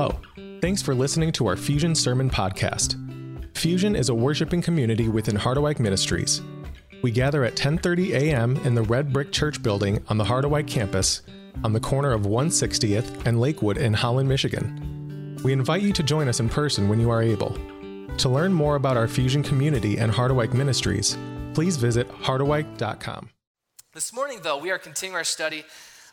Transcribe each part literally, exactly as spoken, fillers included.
Hello. Thanks for listening to our Fusion Sermon Podcast. Fusion is a worshiping community within Harderwyk Ministries. We gather at ten thirty a m in the Red Brick Church building on the Harderwyk campus on the corner of one sixtieth and Lakewood in Holland, Michigan. We invite you to join us in person when you are able. To learn more about our Fusion community and Harderwyk Ministries, please visit harderwyk dot com. This morning, though, we are continuing our study.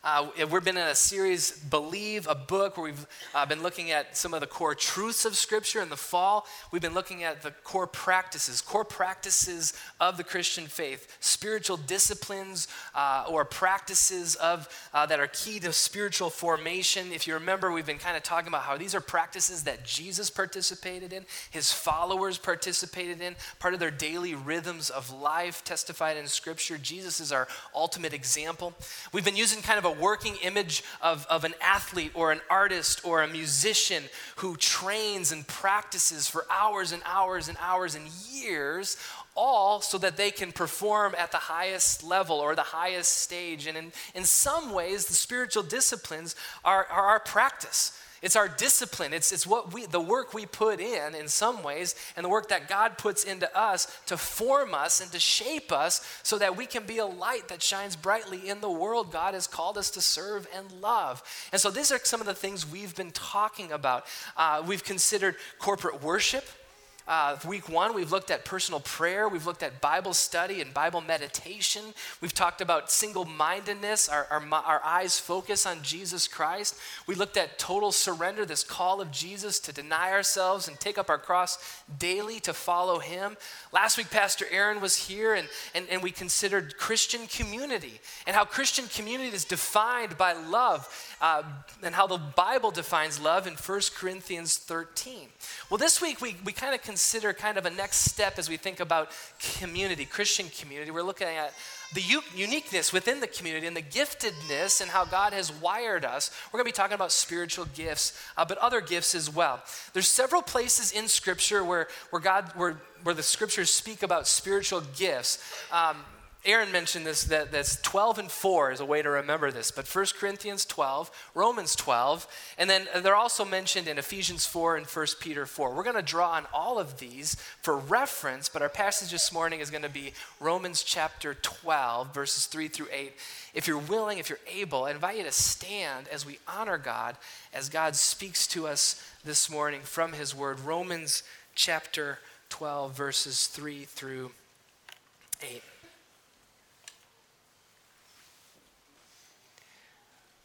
Uh, we've been in a series, Believe, a book where we've uh, been looking at some of the core truths of Scripture. In the fall, we've been looking at the core practices, core practices of the Christian faith, spiritual disciplines uh, or practices of uh, that are key to spiritual formation. If you remember, we've been kind of talking about how these are practices that Jesus participated in, his followers participated in, part of their daily rhythms of life testified in Scripture. Jesus is our ultimate example. We've been using kind of a working image of, of an athlete or an artist or a musician who trains and practices for hours and hours and hours and years, all so that they can perform at the highest level or the highest stage. And in, in some ways, the spiritual disciplines are, are our practice. It's our discipline. It's it's what we the work we put in in some ways, and the work that God puts into us to form us and to shape us so that we can be a light that shines brightly in the world God has called us to serve and love. And so these are some of the things we've been talking about. Uh, we've considered corporate worship. Uh, week one, we've looked at personal prayer. We've looked at Bible study and Bible meditation. We've talked about single-mindedness, our, our, our eyes focus on Jesus Christ. We looked at total surrender, this call of Jesus to deny ourselves and take up our cross daily to follow him. Last week, Pastor Aaron was here, and, and, and we considered Christian community and how Christian community is defined by love uh, and how the Bible defines love in First Corinthians thirteen. Well, this week, we, we kind of considered Consider kind of a next step as we think about community, Christian community. We're looking at the u- uniqueness within the community and the giftedness and how God has wired us. We're going to be talking about spiritual gifts, uh, but other gifts as well. There's several places in Scripture where where God where where the Scriptures speak about spiritual gifts. Um, Aaron mentioned this, that that's twelve and four is a way to remember this, but First Corinthians twelve, Romans twelve, and then they're also mentioned in Ephesians four and First Peter four. We're going to draw on all of these for reference, but our passage this morning is going to be Romans chapter twelve, verses three through eight. If you're willing, if you're able, I invite you to stand as we honor God, as God speaks to us this morning from his word, Romans chapter twelve, verses three through eight.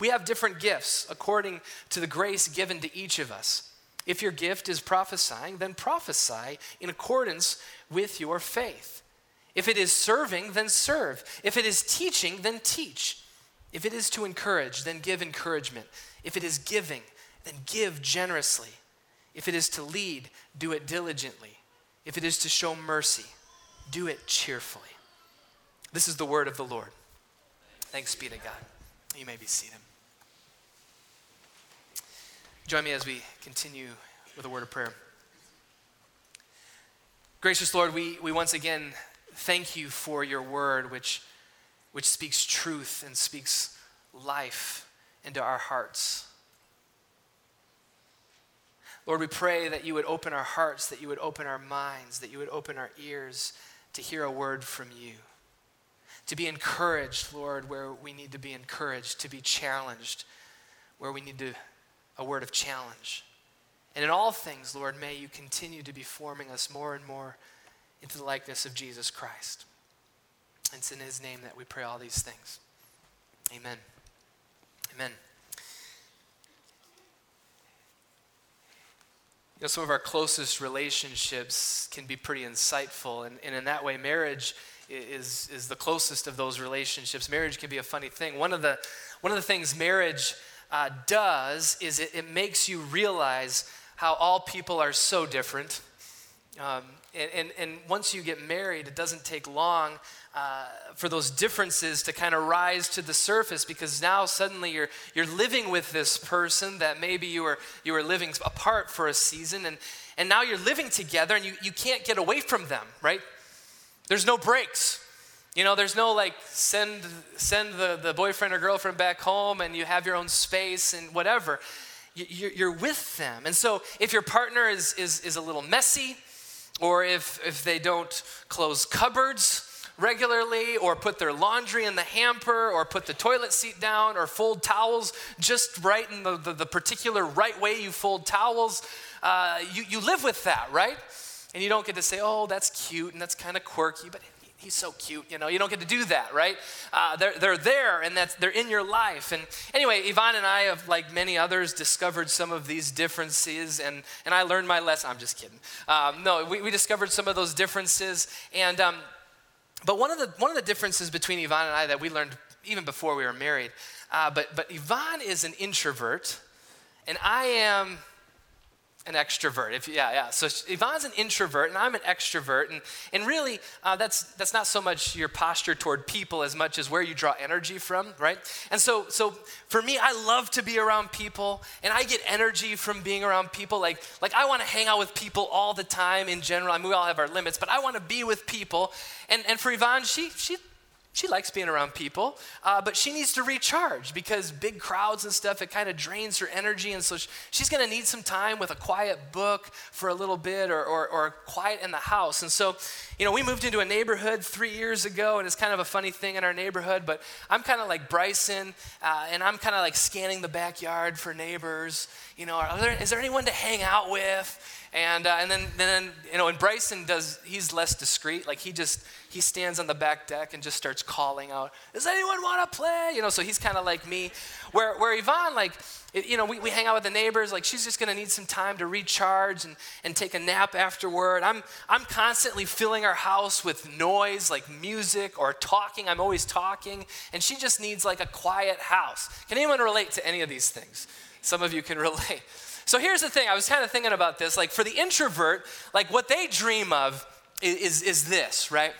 We have different gifts according to the grace given to each of us. If your gift is prophesying, then prophesy in accordance with your faith. If it is serving, then serve. If it is teaching, then teach. If it is to encourage, then give encouragement. If it is giving, then give generously. If it is to lead, do it diligently. If it is to show mercy, do it cheerfully. This is the word of the Lord. Thanks be to God. You may be seated. Join me as we continue with a word of prayer. Gracious Lord, we, we once again thank you for your word, which, which speaks truth and speaks life into our hearts. Lord, we pray that you would open our hearts, that you would open our minds, that you would open our ears to hear a word from you. To be encouraged, Lord, where we need to be encouraged, to be challenged, where we need to, a word of challenge. And in all things, Lord, may you continue to be forming us more and more into the likeness of Jesus Christ. It's in his name that we pray all these things. Amen. Amen. You know, some of our closest relationships can be pretty insightful, and, and in that way, marriage is is the closest of those relationships. Marriage can be a funny thing. One of the one of the things marriage uh, does is it, it makes you realize how all people are so different. Um, and, and, and once you get married, it doesn't take long uh, for those differences to kind of rise to the surface, because now suddenly you're you're living with this person that maybe you were you were living apart for a season, and, and now you're living together, and you, you can't get away from them, right? There's no breaks. You know, there's no like send send the, the boyfriend or girlfriend back home and you have your own space and whatever. You, you're with them. And so if your partner is is is a little messy, or if, if they don't close cupboards regularly, or put their laundry in the hamper, or put the toilet seat down, or fold towels just right in the, the, the particular right way you fold towels, uh, you, you live with that, right? And you don't get to say, oh, that's cute, and that's kind of quirky, but he's so cute, you know. You don't get to do that, right? Uh, they're, they're there, and that's, they're in your life. And anyway, Yvonne and I have, like many others, discovered some of these differences, and, and I learned my lesson. I'm just kidding. Um, no, we, we discovered some of those differences, and um, but one of the one of the differences between Yvonne and I that we learned even before we were married, uh, but but Yvonne is an introvert, and I am an extrovert. If, yeah, yeah. So Yvonne's an introvert, and I'm an extrovert, and and really, uh, that's that's not so much your posture toward people as much as where you draw energy from, right? And so, so for me, I love to be around people, and I get energy from being around people. Like, like I want to hang out with people all the time. In general, I mean, we all have our limits, but I want to be with people. And and for Yvonne, she she. She likes being around people, uh, but she needs to recharge, because big crowds and stuff, it kind of drains her energy, and so she, she's going to need some time with a quiet book for a little bit, or, or or quiet in the house. And so, you know, we moved into a neighborhood three years ago, and it's kind of a funny thing in our neighborhood, but I'm kind of like Bryson, uh, and I'm kind of like scanning the backyard for neighbors. You know, are there, is there anyone to hang out with? And uh, and then then you know, and Bryson does, he's less discreet. Like he just he stands on the back deck and just starts calling out, "Does anyone want to play?" You know, so he's kind of like me. Where where Yvonne, like, it, you know, we, we hang out with the neighbors. Like she's just gonna need some time to recharge and, and take a nap afterward. I'm I'm constantly filling our house with noise, like music or talking. I'm always talking, and she just needs like a quiet house. Can anyone relate to any of these things? Some of you can relate. So here's the thing, I was kind of thinking about this, like for the introvert, like what they dream of is is, is this, right?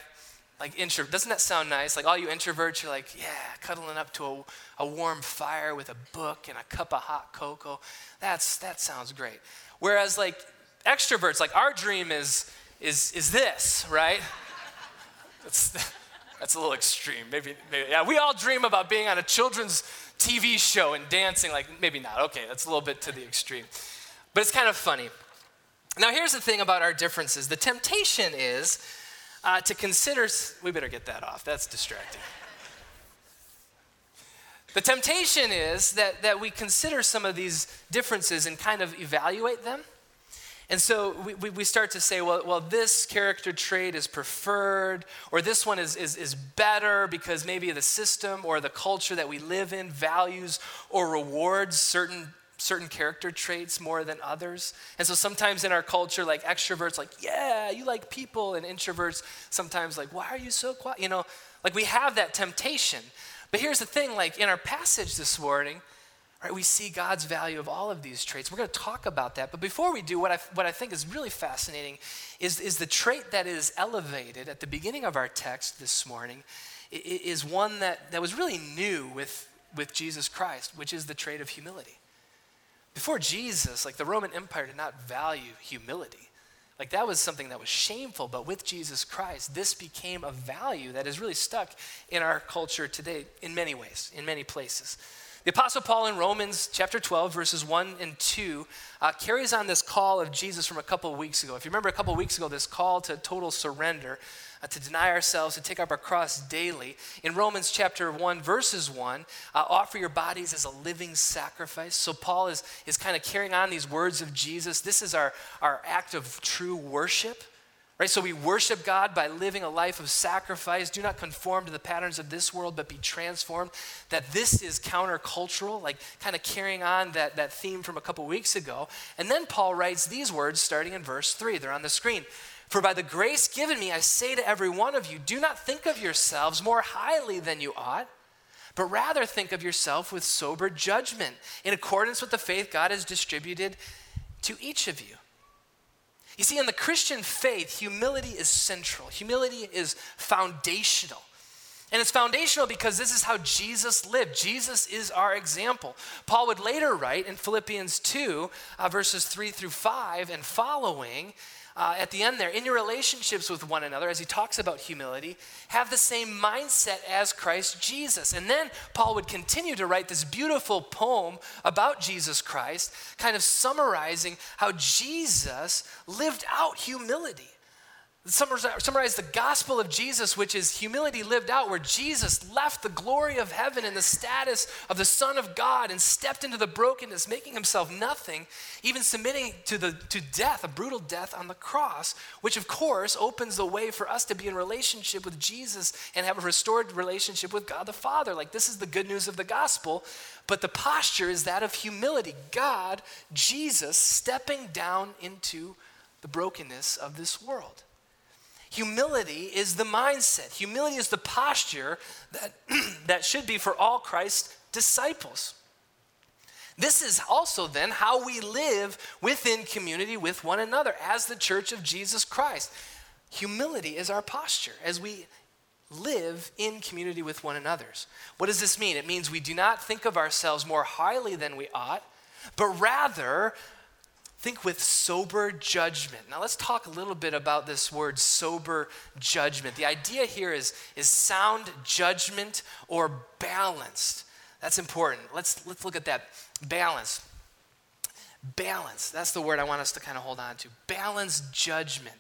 Like intro, doesn't that sound nice? Like all you introverts, you're like, yeah, cuddling up to a, a warm fire with a book and a cup of hot cocoa. That's, that sounds great. Whereas like extroverts, like our dream is is is this, right? That's, that's a little extreme. Maybe, maybe, yeah, we all dream about being on a children's T V show and dancing, like maybe not. Okay, that's a little bit to the extreme. But it's kind of funny. Now here's the thing about our differences. The temptation is uh, to consider, we better get that off, that's distracting. The temptation is that, that we consider some of these differences and kind of evaluate them. And so we, we, we start to say, well, well, this character trait is preferred, or this one is, is, is better because maybe the system or the culture that we live in values or rewards certain certain character traits more than others. And so sometimes in our culture, like extroverts, like, yeah, you like people, and introverts sometimes like, why are you so quiet? You know, like we have that temptation. But here's the thing, like in our passage this morning, right, we see God's value of all of these traits. We're going to talk about that. But before we do, what I, what I think is really fascinating is, is the trait that is elevated at the beginning of our text this morning is one that, that was really new with, with Jesus Christ, which is the trait of humility. Before Jesus, like the Roman Empire did not value humility. Like that was something that was shameful, but with Jesus Christ, this became a value that is really stuck in our culture today in many ways, in many places. The Apostle Paul in Romans chapter twelve, verses one and two, uh, carries on this call of Jesus from a couple of weeks ago. If you remember a couple of weeks ago, this call to total surrender, uh, to deny ourselves, to take up our cross daily. In Romans chapter one, verses one, uh, offer your bodies as a living sacrifice. So Paul is, is kind of carrying on these words of Jesus. This is our, our act of true worship. Right, so we worship God by living a life of sacrifice. Do not conform to the patterns of this world, but be transformed. That this is countercultural, like kind of carrying on that, that theme from a couple weeks ago. And then Paul writes these words starting in verse three. They're on the screen. For by the grace given me, I say to every one of you, do not think of yourselves more highly than you ought, but rather think of yourself with sober judgment in accordance with the faith God has distributed to each of you. You see, in the Christian faith, humility is central. Humility is foundational. And it's foundational because this is how Jesus lived. Jesus is our example. Paul would later write in Philippians two, uh, verses three through five and following, uh, at the end there, in your relationships with one another, as he talks about humility, have the same mindset as Christ Jesus. And then Paul would continue to write this beautiful poem about Jesus Christ, kind of summarizing how Jesus lived out humility. Summarize the gospel of Jesus, which is humility lived out, where Jesus left the glory of heaven and the status of the Son of God and stepped into the brokenness, making himself nothing, even submitting to the to death, a brutal death on the cross, which of course opens the way for us to be in relationship with Jesus and have a restored relationship with God the Father. Like, this is the good news of the gospel, but the posture is that of humility. God, Jesus, stepping down into the brokenness of this world. Humility is the mindset. Humility is the posture that, that should be for all Christ's disciples. This is also then how we live within community with one another as the church of Jesus Christ. Humility is our posture as we live in community with one another. What does this mean? It means we do not think of ourselves more highly than we ought, but rather think with sober judgment. Now let's talk a little bit about this word sober judgment. The idea here is, is sound judgment or balanced. That's important. Let's, let's look at that. Balance. Balance. That's the word I want us to kind of hold on to. Balanced judgment.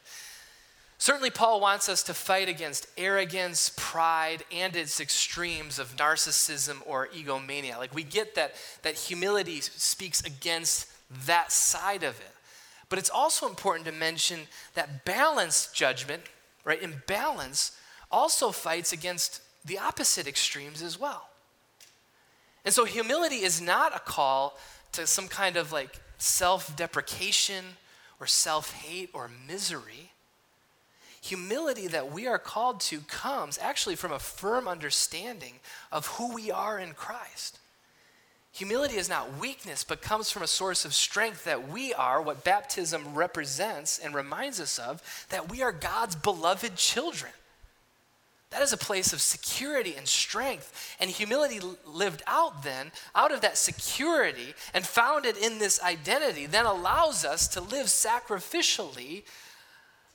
Certainly Paul wants us to fight against arrogance, pride, and its extremes of narcissism or egomania. Like, we get that, that humility speaks against that side of it. But it's also important to mention that balanced judgment, right, imbalance also fights against the opposite extremes as well. And so humility is not a call to some kind of like self-deprecation or self-hate or misery. Humility that we are called to comes actually from a firm understanding of who we are in Christ. Humility is not weakness, but comes from a source of strength that we are, what baptism represents and reminds us of, that we are God's beloved children. That is a place of security and strength. And humility lived out then, out of that security and founded in this identity, then allows us to live sacrificially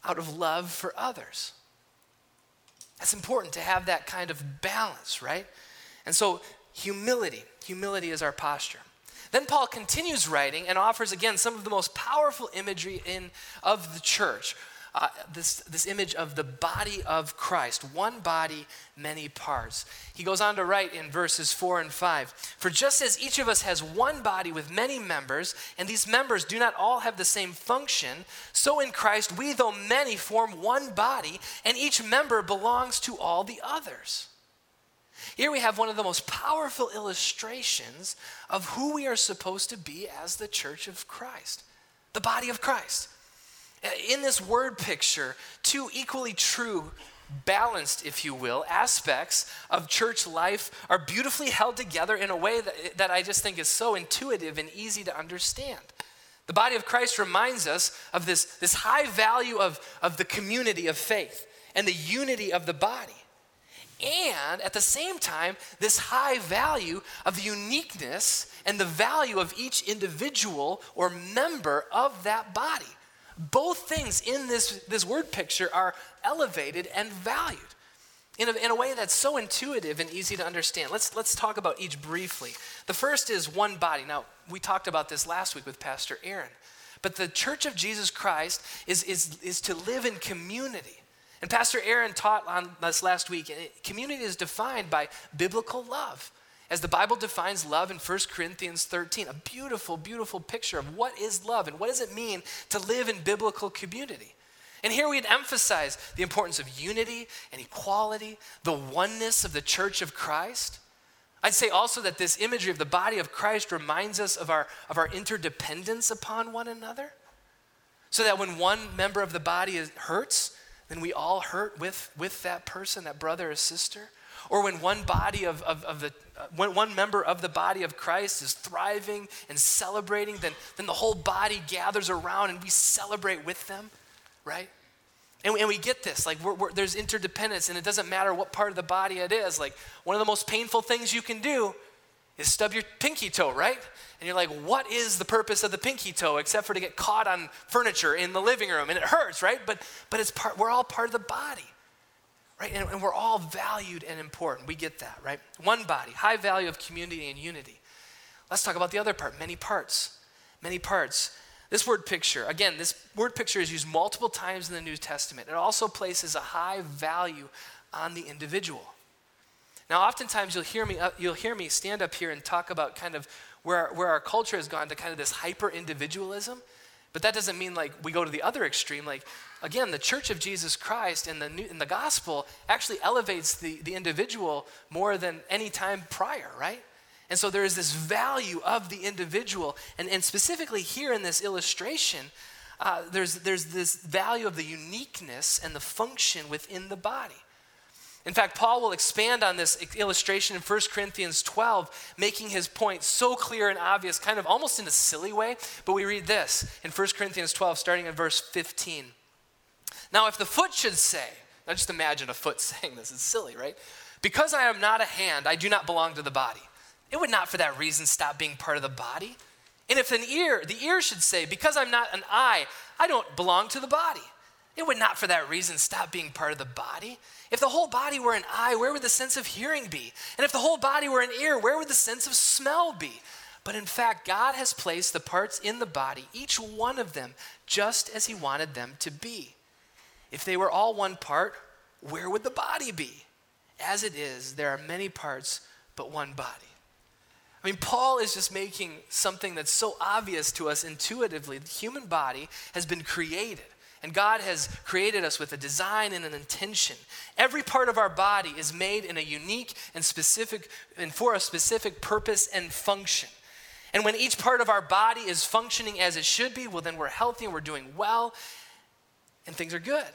out of love for others. That's important to have that kind of balance, right? And so humility, humility is our posture. Then Paul continues writing and offers again some of the most powerful imagery in of the church. Uh, this, this image of the body of Christ, one body, many parts. He goes on to write in verses four and five, for just as each of us has one body with many members, and these members do not all have the same function, so in Christ we, though many, form one body, and each member belongs to all the others. Here we have one of the most powerful illustrations of who we are supposed to be as the church of Christ, the body of Christ. In this word picture, two equally true, balanced, if you will, aspects of church life are beautifully held together in a way that, that I just think is so intuitive and easy to understand. The body of Christ reminds us of this, this high value of, of the community of faith and the unity of the body. And at the same time, this high value of the uniqueness and the value of each individual or member of that body. Both things in this, this word picture are elevated and valued in a, in a way that's so intuitive and easy to understand. Let's, let's talk about each briefly. The first is one body. Now, we talked about this last week with Pastor Aaron, but the Church of Jesus Christ is, is, is to live in community. And Pastor Aaron taught on us last week, community is defined by biblical love, as the Bible defines love in First Corinthians thirteen, a beautiful, beautiful picture of what is love and what does it mean to live in biblical community. And here we'd emphasize the importance of unity and equality, the oneness of the Church of Christ. I'd say also that this imagery of the body of Christ reminds us of our, of our interdependence upon one another, so that when one member of the body is, hurts, then we all hurt with, with that person, that brother or sister. Or when one body of, of, of the uh, when one member of the body of Christ is thriving and celebrating, then, then the whole body gathers around and we celebrate with them, right? And we, and we get this, like we're, we're, there's interdependence, and it doesn't matter what part of the body it is. Like one of the most painful things you can do is stub your pinky toe, right? And you're like, what is the purpose of the pinky toe except for to get caught on furniture in the living room? And it hurts, right? But but it's part. We're all part of the body, right? And, and we're all valued and important. We get that, right? One body, high value of community and unity. Let's talk about the other part, many parts, many parts. This word picture, again, this word picture is used multiple times in the New Testament. It also places a high value on the individual. Now, oftentimes you'll hear me you'll hear me stand up here and talk about kind of where where our culture has gone to kind of this hyper-individualism, but that doesn't mean like we go to the other extreme. Like, again, the Church of Jesus Christ and the new, and the gospel actually elevates the, the individual more than any time prior, right? And so there is this value of the individual. And, and specifically here in this illustration, uh, there's, there's this value of the uniqueness and the function within the body. In fact, Paul will expand on this illustration in First Corinthians twelve, making his point so clear and obvious, kind of almost in a silly way. But we read this in First Corinthians twelve, starting in verse fifteen. Now, if the foot should say, now just imagine a foot saying this, it's silly, right? Because I am not a hand, I do not belong to the body. It would not for that reason stop being part of the body. And if an ear, the ear should say, because I'm not an eye, I don't belong to the body. It would not for that reason stop being part of the body. If the whole body were an eye, where would the sense of hearing be? And if the whole body were an ear, where would the sense of smell be? But in fact, God has placed the parts in the body, each one of them, just as he wanted them to be. If they were all one part, where would the body be? As it is, there are many parts, but one body. I mean, Paul is just making something that's so obvious to us intuitively. The human body has been created, and God has created us with a design and an intention. Every part of our body is made in a unique and specific, and for a specific purpose and function. And when each part of our body is functioning as it should be, well, then we're healthy and we're doing well, and things are good.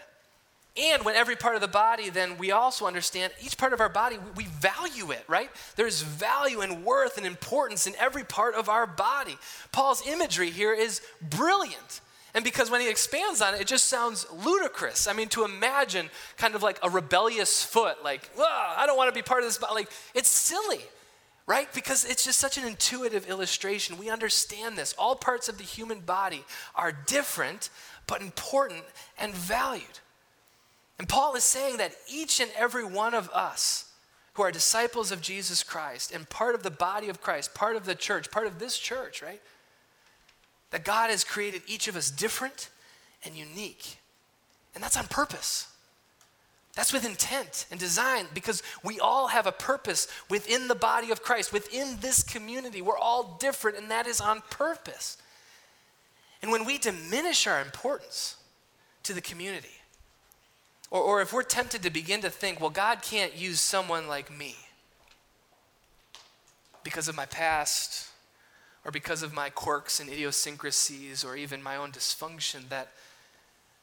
And when every part of the body, then we also understand each part of our body, we value it, right? There's value and worth and importance in every part of our body. Paul's imagery here is brilliant. And because when he expands on it, it just sounds ludicrous. I mean, to imagine kind of like a rebellious foot, like, oh, I don't want to be part of this body. Like, it's silly, right? Because it's just such an intuitive illustration. We understand this. All parts of the human body are different, but important and valued. And Paul is saying that each and every one of us who are disciples of Jesus Christ and part of the body of Christ, part of the church, part of this church, right? That God has created each of us different and unique. And that's on purpose. That's with intent and design, because we all have a purpose within the body of Christ, within this community. We're all different, and that is on purpose. And when we diminish our importance to the community, Or, or if we're tempted to begin to think, well, God can't use someone like me because of my past or because of my quirks and idiosyncrasies or even my own dysfunction, that,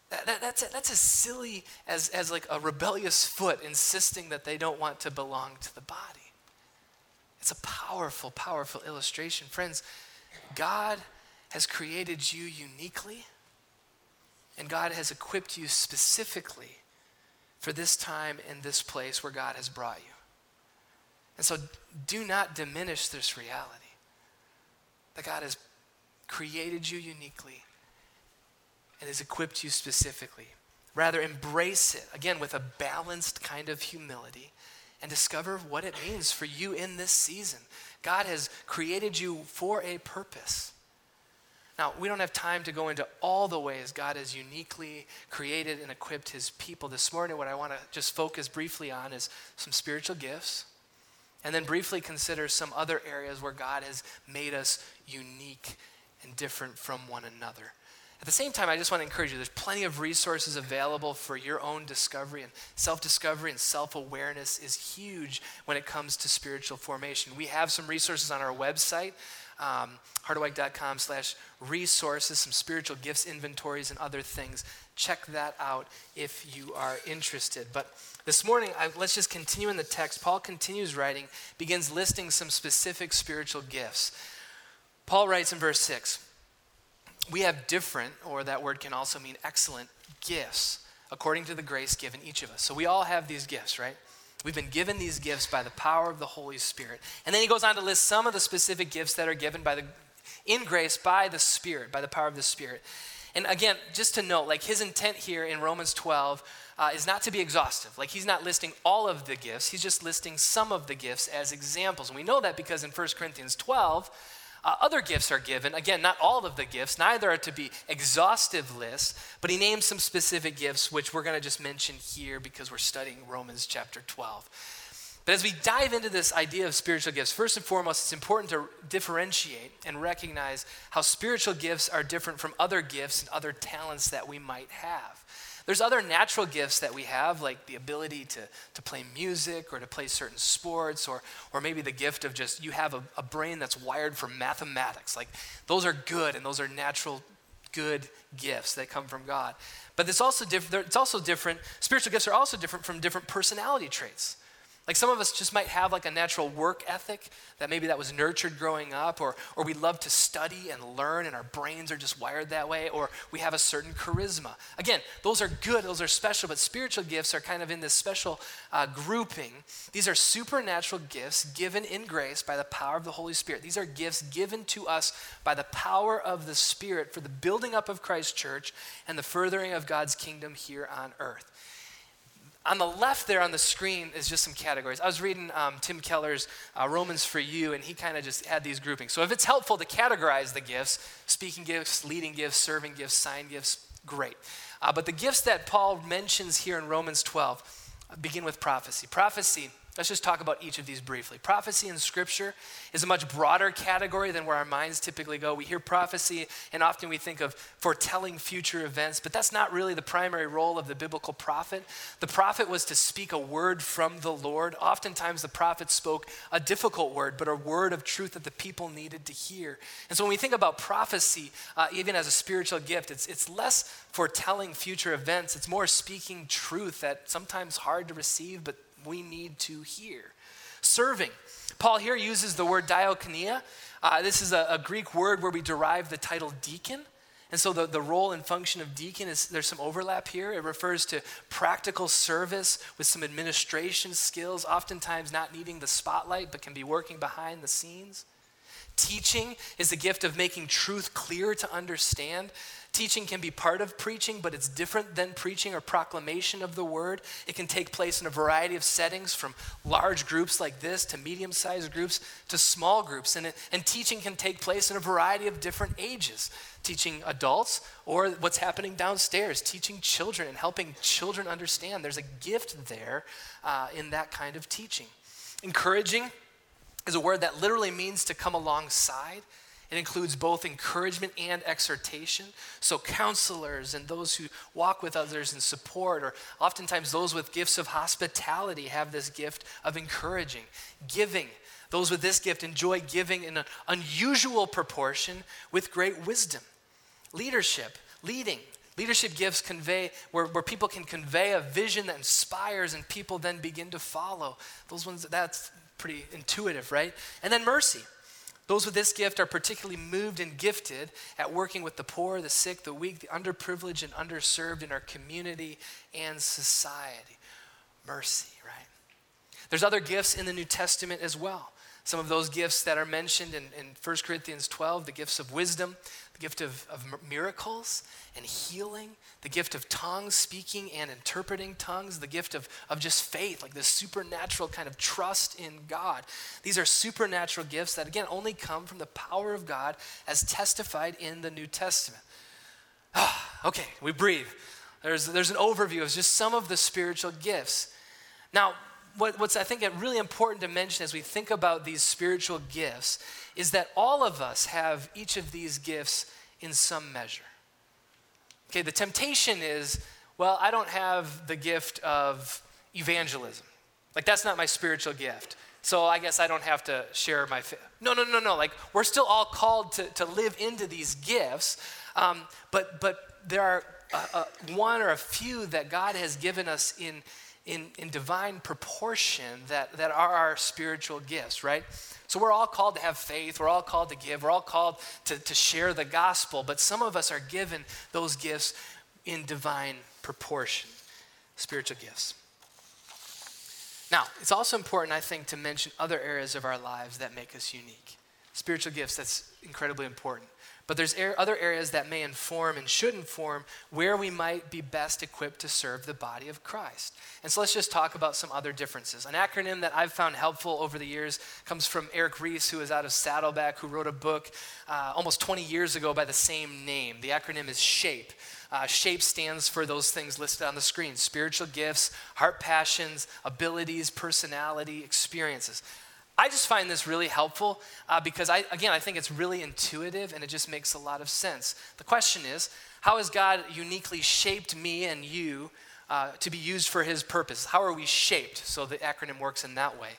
that that's, that's as silly as, as like a rebellious foot insisting that they don't want to belong to the body. It's a powerful, powerful illustration. Friends, God has created you uniquely, and God has equipped you specifically for this time and this place where God has brought you. And so do not diminish this reality that God has created you uniquely and has equipped you specifically. Rather, embrace it, again, with a balanced kind of humility, and discover what it means for you in this season. God has created you for a purpose. Now, we don't have time to go into all the ways God has uniquely created and equipped his people. This morning, what I want to just focus briefly on is some spiritual gifts, and then briefly consider some other areas where God has made us unique and different from one another. At the same time, I just want to encourage you, there's plenty of resources available for your own discovery, and self-discovery and self-awareness is huge when it comes to spiritual formation. We have some resources on our website. um, harderwyk dot com slash resources, some spiritual gifts, inventories, and other things. Check that out if you are interested. But this morning, I, let's just continue in the text. Paul continues writing, begins listing some specific spiritual gifts. Paul writes in verse six, we have different, or that word can also mean excellent, gifts according to the grace given each of us. So we all have these gifts, right? We've been given these gifts by the power of the Holy Spirit. And then he goes on to list some of the specific gifts that are given by the in grace by the Spirit, by the power of the Spirit. And again, just to note, like his intent here in Romans twelve uh, is not to be exhaustive. Like he's not listing all of the gifts. He's just listing some of the gifts as examples. And we know that because in First Corinthians twelve, Uh, other gifts are given. Again, not all of the gifts, neither are to be exhaustive lists, but he names some specific gifts, which we're going to just mention here because we're studying Romans chapter twelve. But as we dive into this idea of spiritual gifts, first and foremost, it's important to differentiate and recognize how spiritual gifts are different from other gifts and other talents that we might have. There's other natural gifts that we have, like the ability to, to play music or to play certain sports, or or maybe the gift of just you have a, a brain that's wired for mathematics. Like those are good, and those are natural good gifts that come from God. But it's also different. It's also different. Spiritual gifts are also different from different personality traits. Like some of us just might have like a natural work ethic that maybe that was nurtured growing up, or or we love to study and learn and our brains are just wired that way, or we have a certain charisma. Again, those are good, those are special, but spiritual gifts are kind of in this special uh, grouping. These are supernatural gifts given in grace by the power of the Holy Spirit. These are gifts given to us by the power of the Spirit for the building up of Christ's church and the furthering of God's kingdom here on earth. On the left there on the screen is just some categories. I was reading um, Tim Keller's uh, Romans for You, and he kind of just had these groupings. So if it's helpful to categorize the gifts, speaking gifts, leading gifts, serving gifts, sign gifts, great. Uh, but the gifts that Paul mentions here in Romans twelve begin with prophecy. Prophecy, let's just talk about each of these briefly. Prophecy in Scripture is a much broader category than where our minds typically go. We hear prophecy, and often we think of foretelling future events, but that's not really the primary role of the biblical prophet. The prophet was to speak a word from the Lord. Oftentimes, the prophet spoke a difficult word, but a word of truth that the people needed to hear. And so when we think about prophecy, uh, even as a spiritual gift, it's, it's less foretelling future events. It's more speaking truth that's sometimes hard to receive, but we need to hear. Serving. Paul here uses the word diakonia. Uh, this is a, a Greek word where we derive the title deacon. And so the, the role and function of deacon is, there's some overlap here. It refers to practical service with some administration skills, oftentimes not needing the spotlight, but can be working behind the scenes. Teaching is the gift of making truth clear to understand. Teaching can be part of preaching, but it's different than preaching or proclamation of the word. It can take place in a variety of settings, from large groups like this to medium-sized groups to small groups. And, it, and teaching can take place in a variety of different ages, teaching adults or what's happening downstairs, teaching children and helping children understand. There's a gift there uh, in that kind of teaching. Encouraging is a word that literally means to come alongside. It includes both encouragement and exhortation. So counselors and those who walk with others in support, or oftentimes those with gifts of hospitality have this gift of encouraging. Giving. Those with this gift enjoy giving in an unusual proportion with great wisdom. Leadership. Leading. Leadership gifts convey, where, where people can convey a vision that inspires and people then begin to follow. Those ones, that's pretty intuitive, right? And then mercy. Those with this gift are particularly moved and gifted at working with the poor, the sick, the weak, the underprivileged and underserved in our community and society. Mercy, right? There's other gifts in the New Testament as well. Some of those gifts that are mentioned in, in First Corinthians twelve, the gifts of wisdom, the gift of, of miracles and healing, the gift of tongues, speaking and interpreting tongues, the gift of, of just faith, like this supernatural kind of trust in God. These are supernatural gifts that, again, only come from the power of God as testified in the New Testament. Oh, okay, we breathe. There's, there's an overview of just some of the spiritual gifts. Now, What, what's I think really important to mention as we think about these spiritual gifts is that all of us have each of these gifts in some measure. Okay, the temptation is, well, I don't have the gift of evangelism. Like that's not my spiritual gift. so I guess I don't have to share my faith. No, no, no, no. Like, we're still all called to, to live into these gifts, um, but but there are a, a one or a few that God has given us in in, in divine proportion that, that are our spiritual gifts, right? So we're all called to have faith. We're all called to give. We're all called to, to share the gospel, but some of us are given those gifts in divine proportion, spiritual gifts. Now, it's also important, I think, to mention other areas of our lives that make us unique. Spiritual gifts, that's incredibly important. But there's er- other areas that may inform and should inform where we might be best equipped to serve the body of Christ. And so let's just talk about some other differences. An acronym that I've found helpful over the years comes from Eric Reese, who is out of Saddleback, who wrote a book uh, almost twenty years ago by the same name. The acronym is SHAPE. Uh, SHAPE stands for those things listed on the screen: spiritual gifts, heart passions, abilities, personality, experiences. I just find this really helpful uh, because, I again, I think it's really intuitive and it just makes a lot of sense. The question is, how has God uniquely shaped me and you uh, to be used for his purpose? How are we shaped? So the acronym works in that way.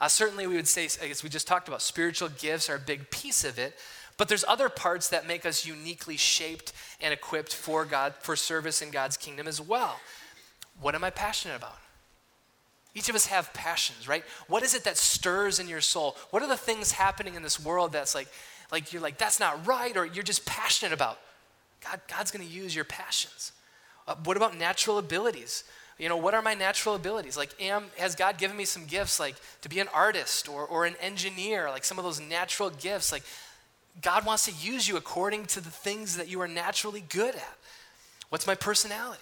Uh, certainly we would say, as we just talked about, spiritual gifts are a big piece of it. But there's other parts that make us uniquely shaped and equipped for God, for service in God's kingdom as well. What am I passionate about? Each of us have passions, right? What is it that stirs in your soul? What are the things happening in this world that's like, like you're like, that's not right, or you're just passionate about? God, God's gonna use your passions. Uh, what about natural abilities? You know, what are my natural abilities? Like, am, has God given me some gifts, like to be an artist or, or an engineer, like some of those natural gifts? Like, God wants to use you according to the things that you are naturally good at. What's my personality?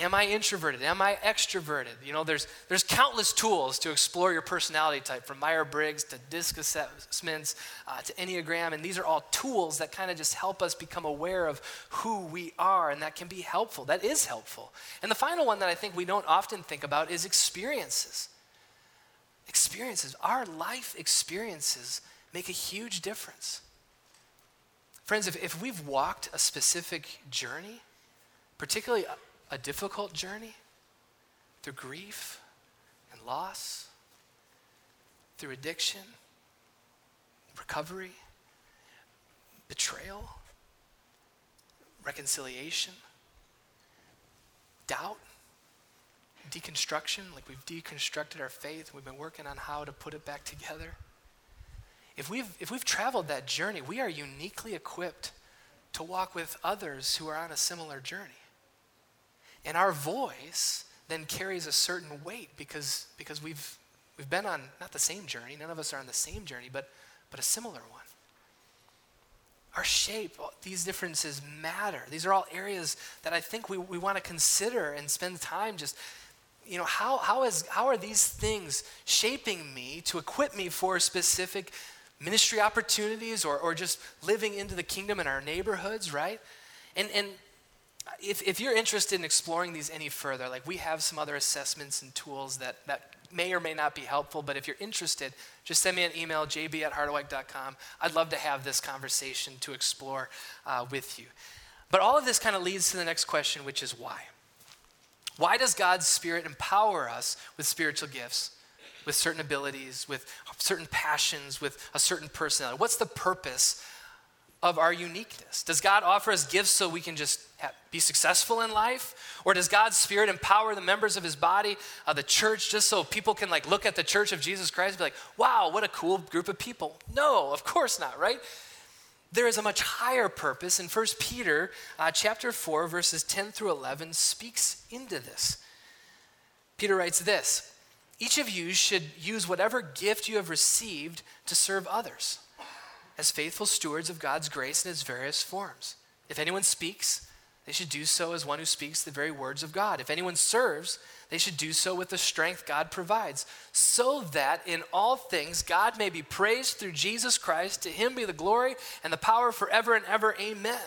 Am I introverted? Am I extroverted? You know, there's there's countless tools to explore your personality type, from Myers Briggs to disc assessments uh, to Enneagram, and these are all tools that kind of just help us become aware of who we are, and that can be helpful. That is helpful. And the final one that I think we don't often think about is experiences. Experiences, our life experiences make a huge difference. Friends, if, if we've walked a specific journey, particularly a, a difficult journey, through grief and loss, through addiction, recovery, betrayal, reconciliation, doubt, deconstruction, like we've deconstructed our faith, we've been working on how to put it back together. If we've, if we've traveled that journey, we are uniquely equipped to walk with others who are on a similar journey. And our voice then carries a certain weight because, because we've, we've been on not the same journey, none of us are on the same journey, but, but a similar one. Our shape, these differences matter. These are all areas that I think we, we want to consider and spend time just, you know, how how is how are these things shaping me to equip me for specific ministry opportunities, or, or just living into the kingdom in our neighborhoods, right? And and if if you're interested in exploring these any further, like, we have some other assessments and tools that, that may or may not be helpful, but if you're interested, just send me an email, j b at harderwyk dot com. I'd love to have this conversation to explore uh, with you. But all of this kind of leads to the next question, which is why. Why does God's Spirit empower us with spiritual gifts, with certain abilities, with certain passions, with a certain personality? What's the purpose of our uniqueness? Does God offer us gifts so we can just ha- be successful in life? Or does God's Spirit empower the members of his body, uh, the church, just so people can like look at the church of Jesus Christ and be like, wow, what a cool group of people? No, of course not, right? There is a much higher purpose, and First Peter uh, chapter four, verses ten through eleven speaks into this. Peter writes this: each of you should use whatever gift you have received to serve others as faithful stewards of God's grace in its various forms. If anyone speaks, they should do so as one who speaks the very words of God. If anyone serves, they should do so with the strength God provides, so that in all things God may be praised through Jesus Christ. To him be the glory and the power forever and ever. Amen.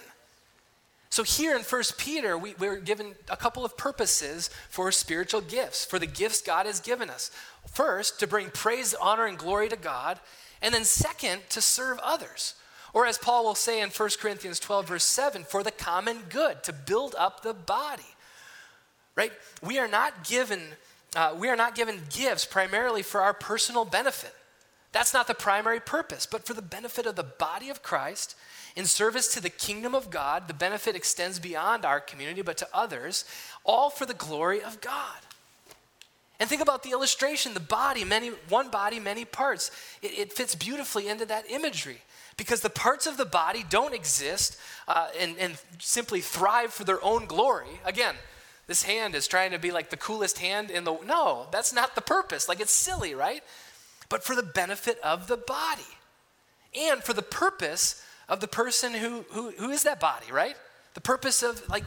So here in First Peter, we, we're given a couple of purposes for spiritual gifts, for the gifts God has given us. First, to bring praise, honor, and glory to God. And then second, to serve others. Or as Paul will say in First Corinthians twelve, verse seven, for the common good, to build up the body, right? We are not given Uh, we are not given gifts primarily for our personal benefit. That's not the primary purpose, but for the benefit of the body of Christ, in service to the kingdom of God. The benefit extends beyond our community, but to others, all for the glory of God. And think about the illustration, the body, many, one body, many parts. It, it fits beautifully into that imagery, because the parts of the body don't exist uh, and, and simply thrive for their own glory. Again, this hand is trying to be like the coolest hand in the, no, that's not the purpose. Like, it's silly, right? But for the benefit of the body and for the purpose of the person who who, who is that body, right? The purpose of, like,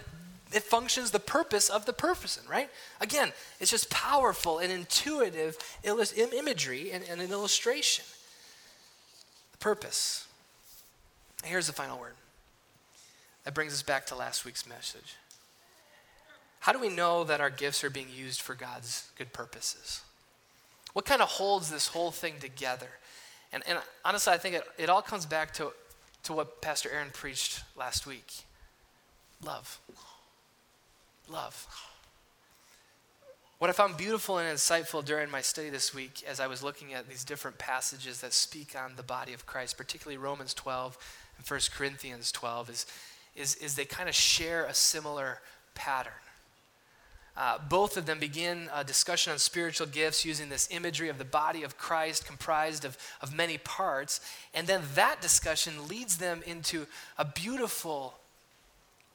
it functions the purpose of the person, right? Again, it's just powerful and intuitive illust- imagery and, and an illustration. The purpose. Here's the final word. That brings us back to last week's message. How do we know that our gifts are being used for God's good purposes? What kind of holds this whole thing together? And, and honestly, I think it, it all comes back to, to what Pastor Aaron preached last week. Love. Love. What I found beautiful and insightful during my study this week, as I was looking at these different passages that speak on the body of Christ, particularly Romans twelve and First Corinthians twelve, is, is, is they kind of share a similar pattern. Uh, both of them begin a discussion on spiritual gifts using this imagery of the body of Christ comprised of, of many parts. And then that discussion leads them into a beautiful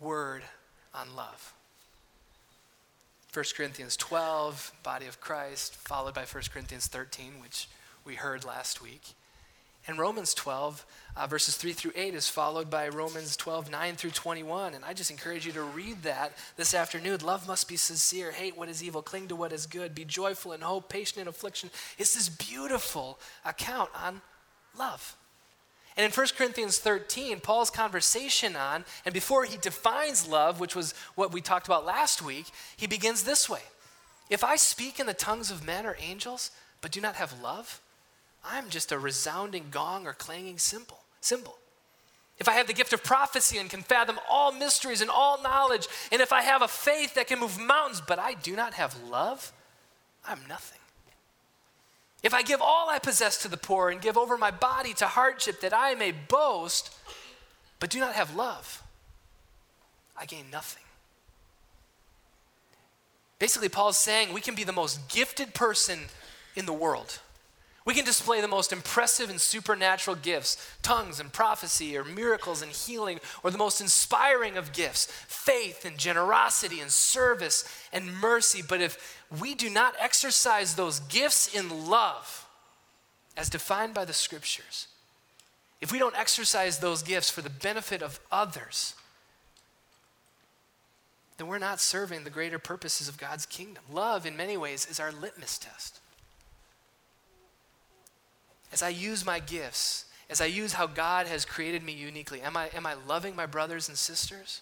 word on love. First Corinthians twelve, body of Christ, followed by First Corinthians thirteen, which we heard last week. And Romans twelve, uh, verses three through eight is followed by Romans twelve, nine through twenty-one. And I just encourage you to read that this afternoon. Love must be sincere. Hate what is evil. Cling to what is good. Be joyful in hope, patient in affliction. It's this beautiful account on love. And in First Corinthians thirteen, Paul's conversation on, and before he defines love, which was what we talked about last week, he begins this way. If I speak in the tongues of men or angels, but do not have love, I'm just a resounding gong or clanging cymbal. Symbol. If I have the gift of prophecy and can fathom all mysteries and all knowledge, and if I have a faith that can move mountains, but I do not have love, I'm nothing. If I give all I possess to the poor and give over my body to hardship that I may boast, but do not have love, I gain nothing. Basically, Paul's saying we can be the most gifted person in the world. We can display the most impressive and supernatural gifts, tongues and prophecy or miracles and healing, or the most inspiring of gifts, faith and generosity and service and mercy. But if we do not exercise those gifts in love, as defined by the scriptures, if we don't exercise those gifts for the benefit of others, then we're not serving the greater purposes of God's kingdom. Love, in many ways, is our litmus test. As I use my gifts, as I use how God has created me uniquely, am I, am I loving my brothers and sisters?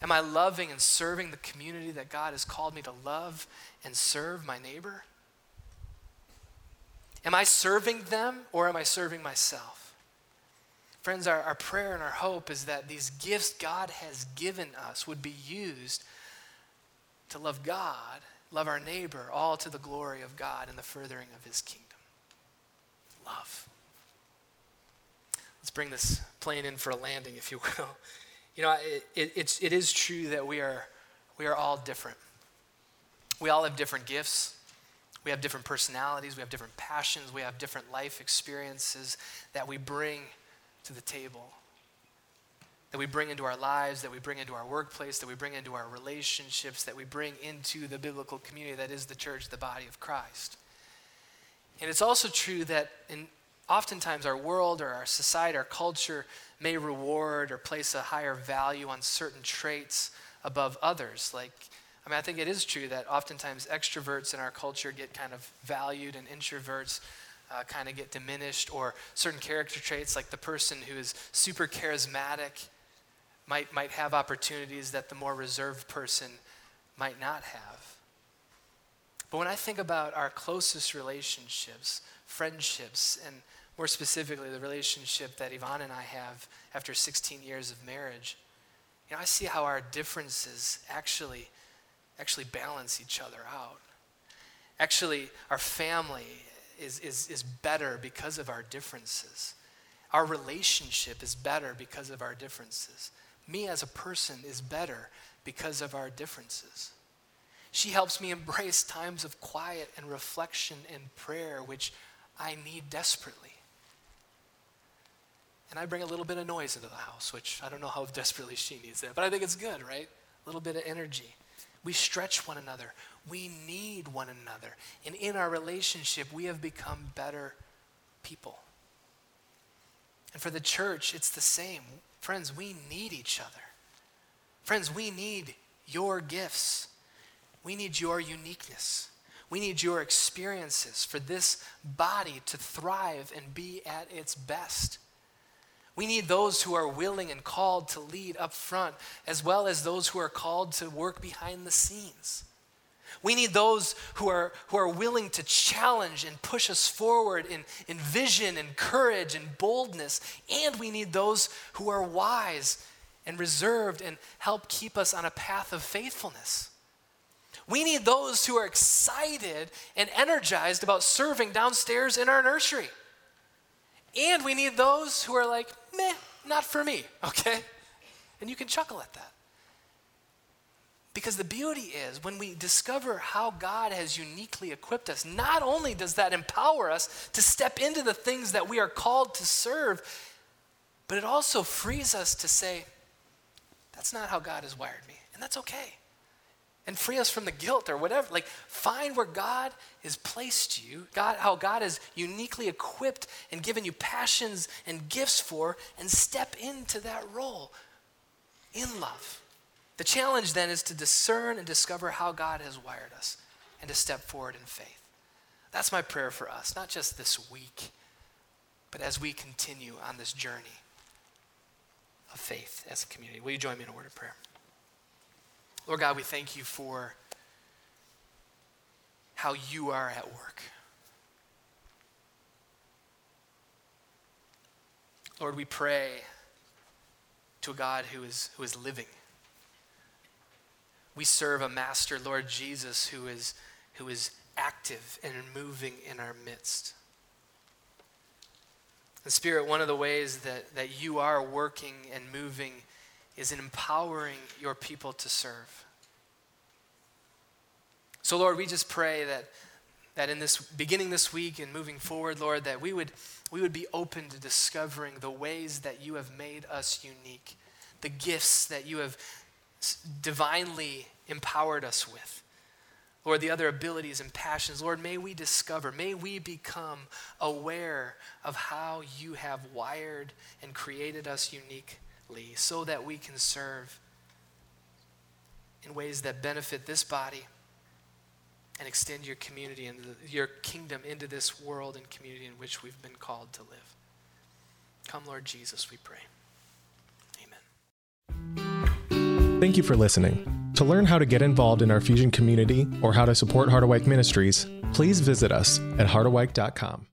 Am I loving and serving the community that God has called me to love and serve, my neighbor? Am I serving them, or am I serving myself? Friends, our, our prayer and our hope is that these gifts God has given us would be used to love God, love our neighbor, all to the glory of God and the furthering of his kingdom. Love. Let's bring this plane in for a landing, if you will. You know, it, it, it's, it is true that we are, we are all different. We all have different gifts. We have different personalities. We have different passions. We have different life experiences that we bring to the table, that we bring into our lives, that we bring into our workplace, that we bring into our relationships, that we bring into the biblical community that is the church, the body of Christ. And it's also true that in oftentimes our world or our society, our culture may reward or place a higher value on certain traits above others. Like, I mean, I think it is true that oftentimes extroverts in our culture get kind of valued and introverts uh, kind of get diminished, or certain character traits, like the person who is super charismatic might, might have opportunities that the more reserved person might not have. But when I think about our closest relationships, friendships, and more specifically the relationship that Yvonne and I have after sixteen years of marriage, you know, I see how our differences actually actually balance each other out. Actually, our family is, is, is better because of our differences. Our relationship is better because of our differences. Me as a person is better because of our differences. She helps me embrace times of quiet and reflection and prayer, which I need desperately. And I bring a little bit of noise into the house, which I don't know how desperately she needs that, but I think it's good, right? A little bit of energy. We stretch one another. We need one another. And in our relationship, we have become better people. And for the church, it's the same. Friends, we need each other. Friends, we need your gifts. We need your uniqueness. We need your experiences for this body to thrive and be at its best. We need those who are willing and called to lead up front, as well as those who are called to work behind the scenes. We need those who are who are willing to challenge and push us forward in, in vision and courage and boldness. And we need those who are wise and reserved and help keep us on a path of faithfulness. We need those who are excited and energized about serving downstairs in our nursery. And we need those who are like, meh, not for me, okay? And you can chuckle at that. Because the beauty is, when we discover how God has uniquely equipped us, not only does that empower us to step into the things that we are called to serve, but it also frees us to say, that's not how God has wired me, and that's okay. And free us from the guilt or whatever. Like, find where God has placed you, God, how God has uniquely equipped and given you passions and gifts for, and step into that role in love. The challenge then is to discern and discover how God has wired us and to step forward in faith. That's my prayer for us, not just this week, but as we continue on this journey of faith as a community. Will you join me in a word of prayer? Lord God, we thank you for how you are at work. Lord, we pray to a God who is, who is living. We serve a master, Lord Jesus, who is, who is active and moving in our midst. And Spirit, one of the ways that, that you are working and moving is in empowering your people to serve. So Lord, we just pray that that in this beginning this week and moving forward, Lord, that we would we would be open to discovering the ways that you have made us unique, the gifts that you have divinely empowered us with. Lord, the other abilities and passions, Lord, may we discover, may we become aware of how you have wired and created us unique, so that we can serve in ways that benefit this body and extend your community and your kingdom into this world and community in which we've been called to live. Come, Lord Jesus, we pray. Amen. Thank you for listening. To learn how to get involved in our Fusion community or how to support Harderwyk Ministries, please visit us at harderwyk dot com.